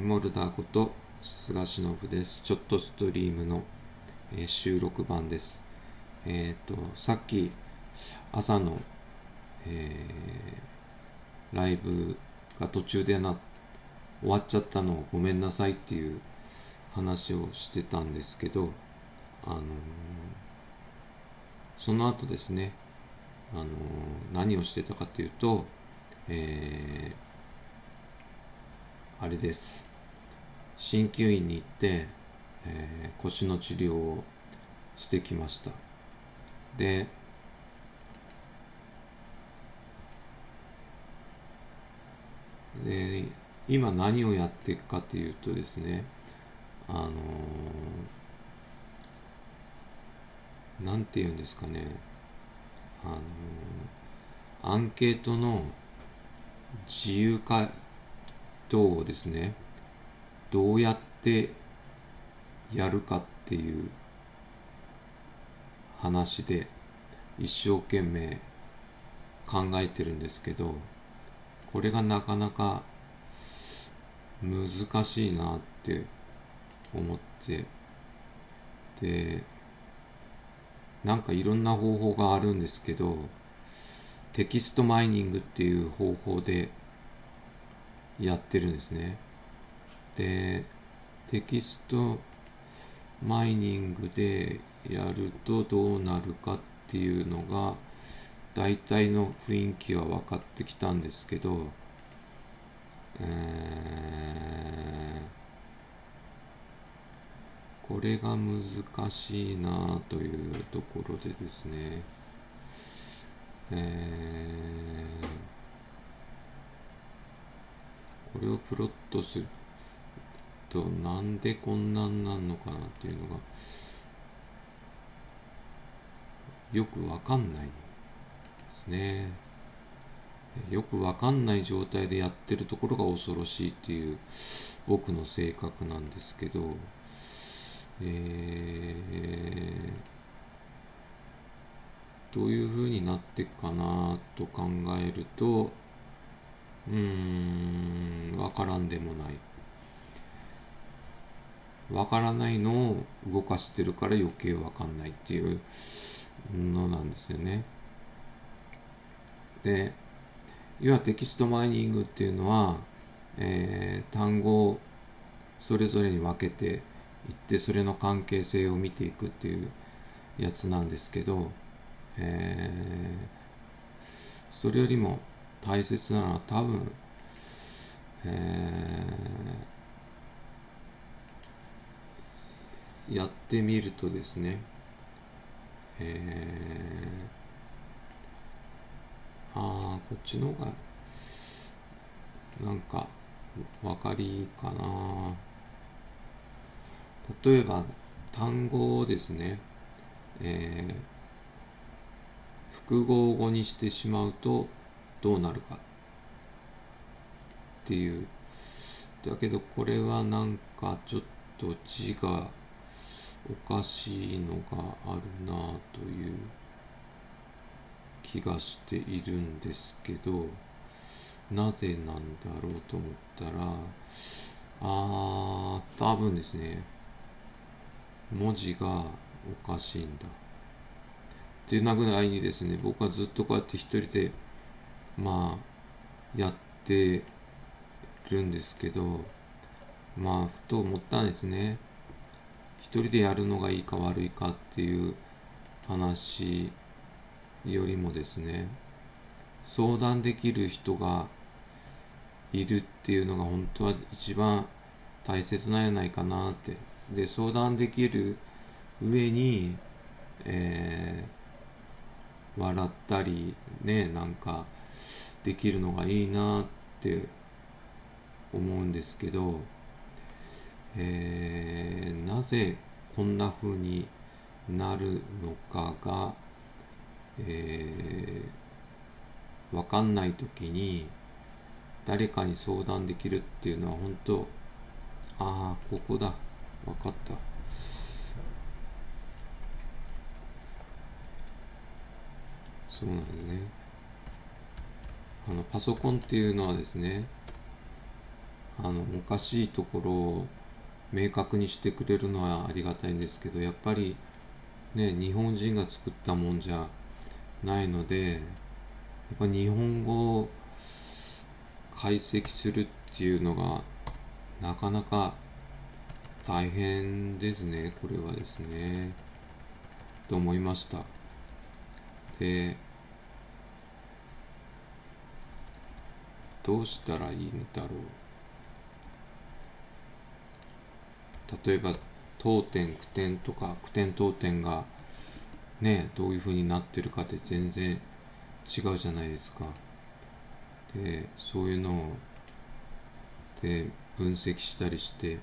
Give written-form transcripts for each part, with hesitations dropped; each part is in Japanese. モルダーこと菅忍です。ちょっとストリームの収録版です。さっき朝の、ライブが途中で終わっちゃったのをごめんなさいっていう話をしてたんですけど、その後ですね、何をしてたかっていうと、あれです。鍼灸院に行って、腰の治療をしてきました。で、今何をやっていくかっていうとですね、なんていうんですかね、アンケートの自由回答をですね、どうやってやるかっていう話で一生懸命考えてるんですけど、これがなかなか難しいなって思って、で、なんかいろんな方法があるんですけど、テキストマイニングっていう方法でやってるんですね。で、テキストマイニングでやるとどうなるかっていうのが大体の雰囲気は分かってきたんですけど、これが難しいなというところでですね、これをプロットするとなんでこんなんなんのかなっていうのがよくわかんないですね。よくわかんない状態でやってるところが恐ろしいっていう僕の性格なんですけど、どういう風になっていくかなと考えると、わからんでもない。わからないのを動かしてるから余計わかんないっていうのなんですよね。で、要はテキストマイニングっていうのは、単語をそれぞれに分けていって、それの関係性を見ていくっていうやつなんですけど、それよりも大切なのは多分、やってみるとですね、こっちの方がなんか分かりいいかな。例えば単語をですね、複合語にしてしまうとどうなるかっていう。だけどこれはなんかちょっと字がおかしいのがあるなという気がしているんですけど、なぜなんだろうと思ったら、多分ですね、文字がおかしいんだっていうなぐらいにですね、僕はずっとこうやって一人でやってるんですけど、ふと思ったんですね。一人でやるのがいいか悪いかっていう話よりもですね、相談できる人がいるっていうのが本当は一番大切なんやないかなって。で、相談できる上に、笑ったりね、なんかできるのがいいなって思うんですけど、なぜこんな風になるのかが、わかんない時に誰かに相談できるっていうのは本当、ここだ、わかった。そうなんですね。パソコンっていうのはですね、おかしいところを明確にしてくれるのはありがたいんですけど、やっぱりね、日本人が作ったもんじゃないので、やっぱ日本語を解析するっていうのがなかなか大変ですね、これはですね、と思いました。で、どうしたらいいんだろう。例えば当点句点とか句点当点がね、どういうふうになってるかって全然違うじゃないですか。で、そういうのをで分析したりして、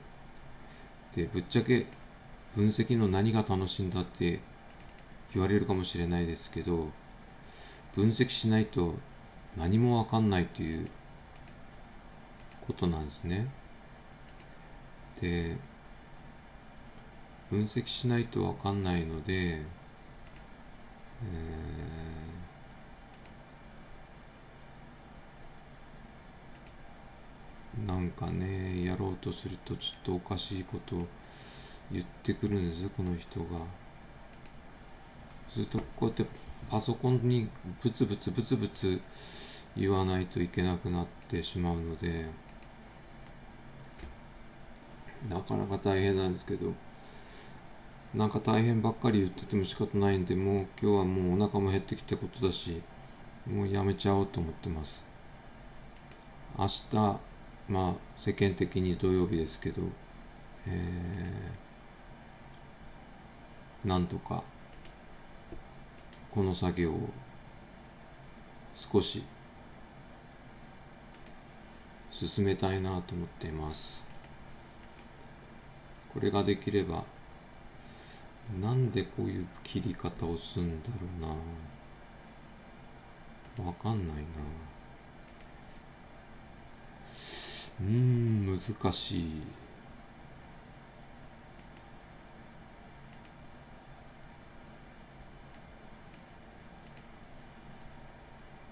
でぶっちゃけ分析の何が楽しいんだって言われるかもしれないですけど、分析しないと何も分かんないということなんですね。で、分析しないと分かんないので、なんかね、やろうとするとちょっとおかしいことを言ってくるんです、この人が。ずっとこうやってパソコンにブツブツブツブツ言わないといけなくなってしまうので、なかなか大変なんですけど、なんか大変ばっかり言ってても仕方ないんで、もう今日はもうお腹も減ってきたことだし、もうやめちゃおうと思ってます。明日、まあ世間的に土曜日ですけど、なんとかこの作業を少し進めたいなと思っています。これができれば、なんでこういう切り方をするんだろうな、わかんないな。難しい。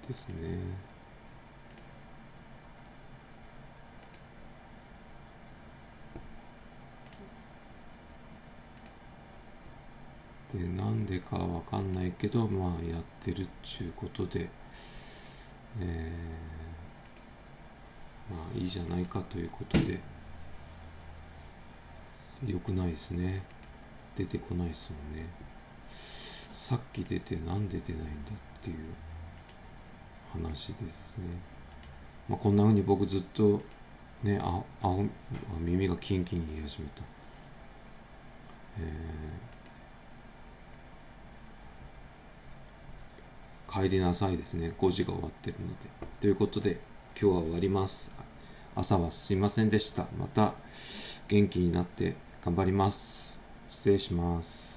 ですね。で、なんでかわかんないけど、まあやってるっちゅうことで、まあいいじゃないかということで、良くないですね。出てこないですもんね。さっき出てなんで出ないんだっていう話ですね。まあ、こんな風に僕ずっとね、耳がキンキン言い始めた。帰りなさいですね。5時が終わってるので。ということで、今日は終わります。朝はすいませんでした。また元気になって頑張ります。失礼します。